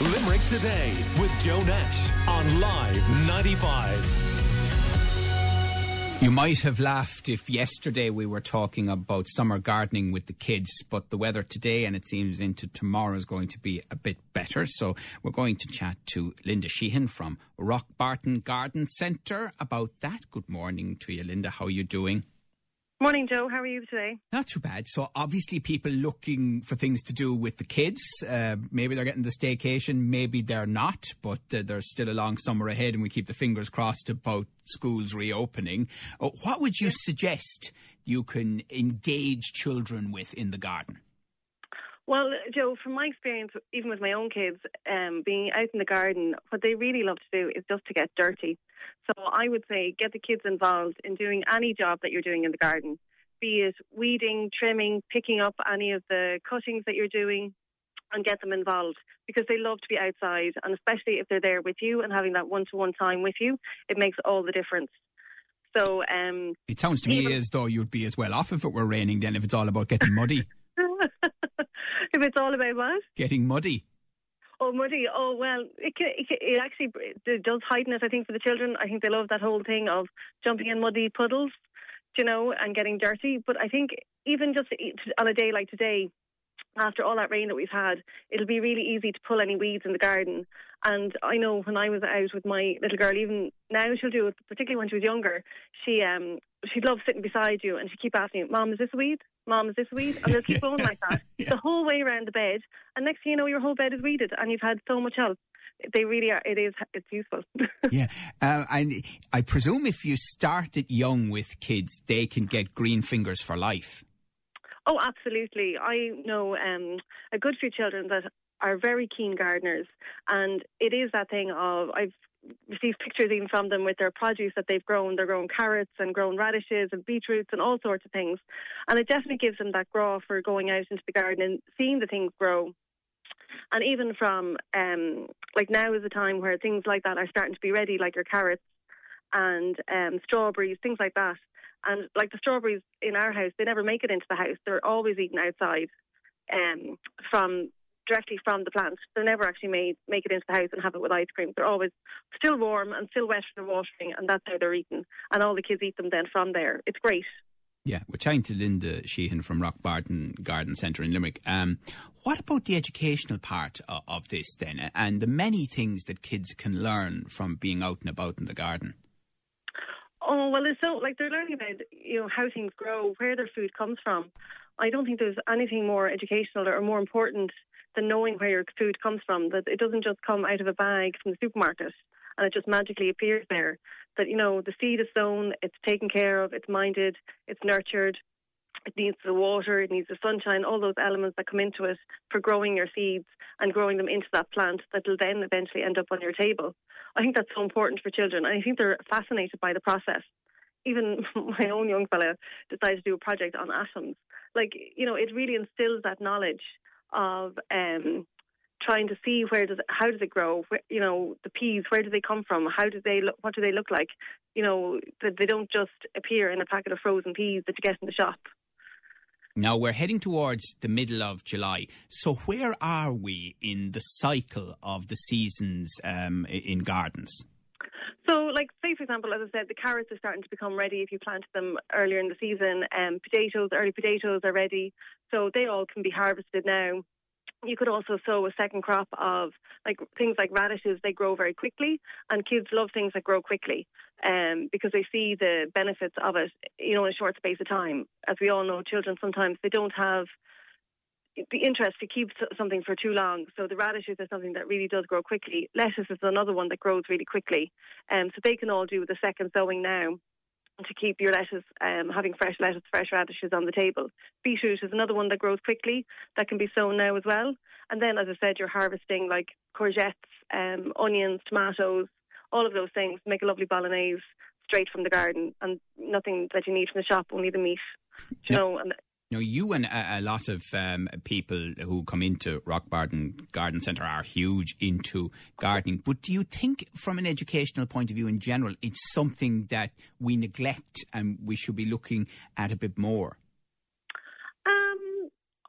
Limerick Today with Joe Nash on Live 95. You might have laughed if yesterday we were talking about summer gardening with the kids, but the weather today and it seems into tomorrow is going to be a bit better. So we're going to chat to Linda Sheehan from Rock Barton Garden Centre about that. Good morning to you, Linda. How are you doing? Morning, Joe. How are you today? Not too bad. So obviously people looking for things to do with the kids. Maybe they're getting the staycation, maybe they're not, but there's still a long summer ahead and we keep the fingers crossed about schools reopening. What would you suggest you can engage children with in the garden? Well, Joe, from my experience, even with my own kids, being out in the garden, what they really love to do is just to get dirty. So I would say get the kids involved in doing any job that you're doing in the garden, be it weeding, trimming, picking up any of the cuttings that you're doing, and get them involved because they love to be outside. And especially if they're there with you and having that one-to-one time with you, it makes all the difference. So it sounds to me as though you'd be as well off if it were raining then if it's all about getting muddy. If it's all about what? Getting muddy. Oh, muddy. Oh, well, it actually it does heighten it, I think, for the children. I think they love that whole thing of jumping in muddy puddles, you know, and getting dirty. But I think even just on a day like today, after all that rain that we've had, it'll be really easy to pull any weeds in the garden. And I know when I was out with my little girl, even now she'll do it, particularly when she was younger, she'd love sitting beside you and she'd keep asking you, Mom, is this a weed? Mom, is this a weed? And they'll keep going like that the whole way around the bed. And next thing you know, your whole bed is weeded and you've had so much help. They really are. It's useful. And I presume if you start it young with kids, they can get green fingers for life. Oh, absolutely. I know a good few children that are very keen gardeners. And it is that thing of, I've received pictures even from them with their produce that they've grown. They're growing carrots and grown radishes and beetroots and all sorts of things. And it definitely gives them that grow for going out into the garden and seeing the things grow. And even from, like now is the time where things like that are starting to be ready, like your carrots and strawberries, things like that. And like the strawberries in our house, they never make it into the house. They're always eaten outside directly from the plant. They never actually make it into the house and have it with ice cream. They're always still warm and still wet from the watering, and that's how they're eaten. And all the kids eat them then from there. It's great. Yeah, we're chatting to Linda Sheehan from Rock Barton Garden Centre in Limerick. What about the educational part of this then and the many things that kids can learn from being out and about in the garden? Oh, well, it's so, like, they're learning about, you know, how things grow, where their food comes from. I don't think there's anything more educational or more important than knowing where your food comes from, that it doesn't just come out of a bag from the supermarket and it just magically appears there. That, you know, the seed is sown, it's taken care of, it's minded, it's nurtured, it needs the water, it needs the sunshine, all those elements that come into it for growing your seeds and growing them into that plant that will then eventually end up on your table. I think that's so important for children. And I think they're fascinated by the process. Even my own young fella decided to do a project on atoms. Like, you know, it really instills that knowledge of trying to see how does it grow? Where, you know, the peas, where do they come from? What do they look like? You know, that they don't just appear in a packet of frozen peas that you get in the shop. Now, we're heading towards the middle of July. So where are we in the cycle of the seasons in gardens? So, like, say, for example, as I said, the carrots are starting to become ready if you planted them earlier in the season. Early potatoes are ready. So they all can be harvested now. You could also sow a second crop of like things like radishes. They grow very quickly and kids love things that grow quickly because they see the benefits of it, you know, in a short space of time. As we all know, children sometimes they don't have the interest to keep something for too long. So the radishes are something that really does grow quickly. Lettuce is another one that grows really quickly. So they can all do the second sowing now to keep your lettuce, having fresh lettuce, fresh radishes on the table. Beetroot is another one that grows quickly that can be sown now as well. And then, as I said, you're harvesting like courgettes, onions, tomatoes, all of those things. Make a lovely bolognese straight from the garden and nothing that you need from the shop, only the meat. Now, you and a lot of people who come into Rock Barton Garden Centre are huge into gardening. But do you think from an educational point of view in general, it's something that we neglect and we should be looking at a bit more?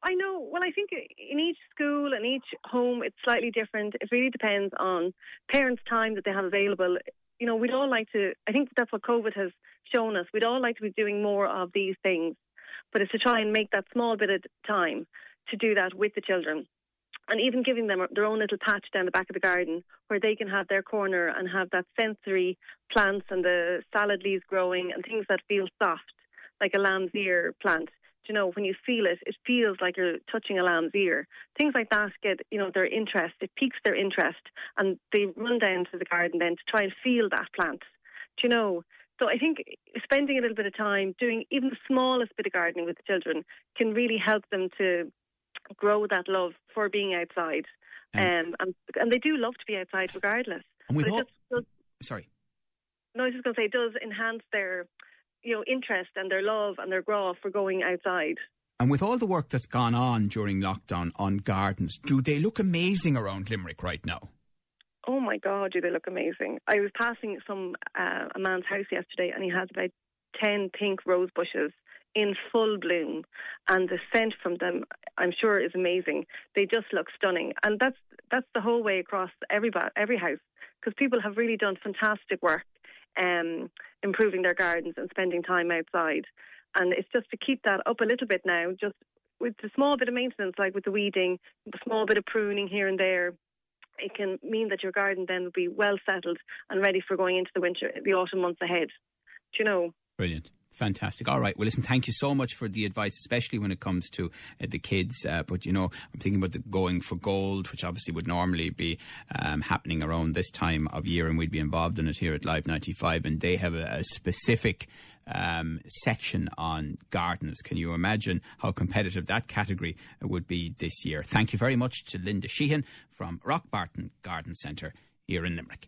I know. Well, I think in each school and each home, it's slightly different. It really depends on parents' time that they have available. You know, we'd all like to, I think that's what COVID has shown us. We'd all like to be doing more of these things, but it's to try and make that small bit of time to do that with the children. And even giving them their own little patch down the back of the garden where they can have their corner and have that sensory plants and the salad leaves growing and things that feel soft, like a lamb's ear plant. You know, when you feel it, it feels like you're touching a lamb's ear. Things like that get, you know, their interest. It piques their interest and they run down to the garden then to try and feel that plant. Do you know? So I think spending a little bit of time doing even the smallest bit of gardening with the children can really help them to grow that love for being outside. And they do love to be outside regardless. And with all... No, I was just going to say, it does enhance their... you know, interest and their love and their grow for going outside. And with all the work that's gone on during lockdown on gardens, do they look amazing around Limerick right now? Oh my God, do they look amazing. I was passing some a man's house yesterday and he has about 10 pink rose bushes in full bloom, and the scent from them, I'm sure, is amazing. They just look stunning. And that's the whole way across every house, because people have really done fantastic work improving their gardens and spending time outside. And it's just to keep that up a little bit now, just with a small bit of maintenance, like with the weeding, a small bit of pruning here and there. It can mean that your garden then will be well settled and ready for going into the winter, the autumn months ahead. Do you know? Brilliant. Fantastic. All right. Well, listen, thank you so much for the advice, especially when it comes to the kids. But, you know, I'm thinking about the going for gold, which obviously would normally be happening around this time of year, and we'd be involved in it here at Live 95. And they have a specific section on gardens. Can you imagine how competitive that category would be this year? Thank you very much to Linda Sheehan from Rock Barton Garden Centre here in Limerick.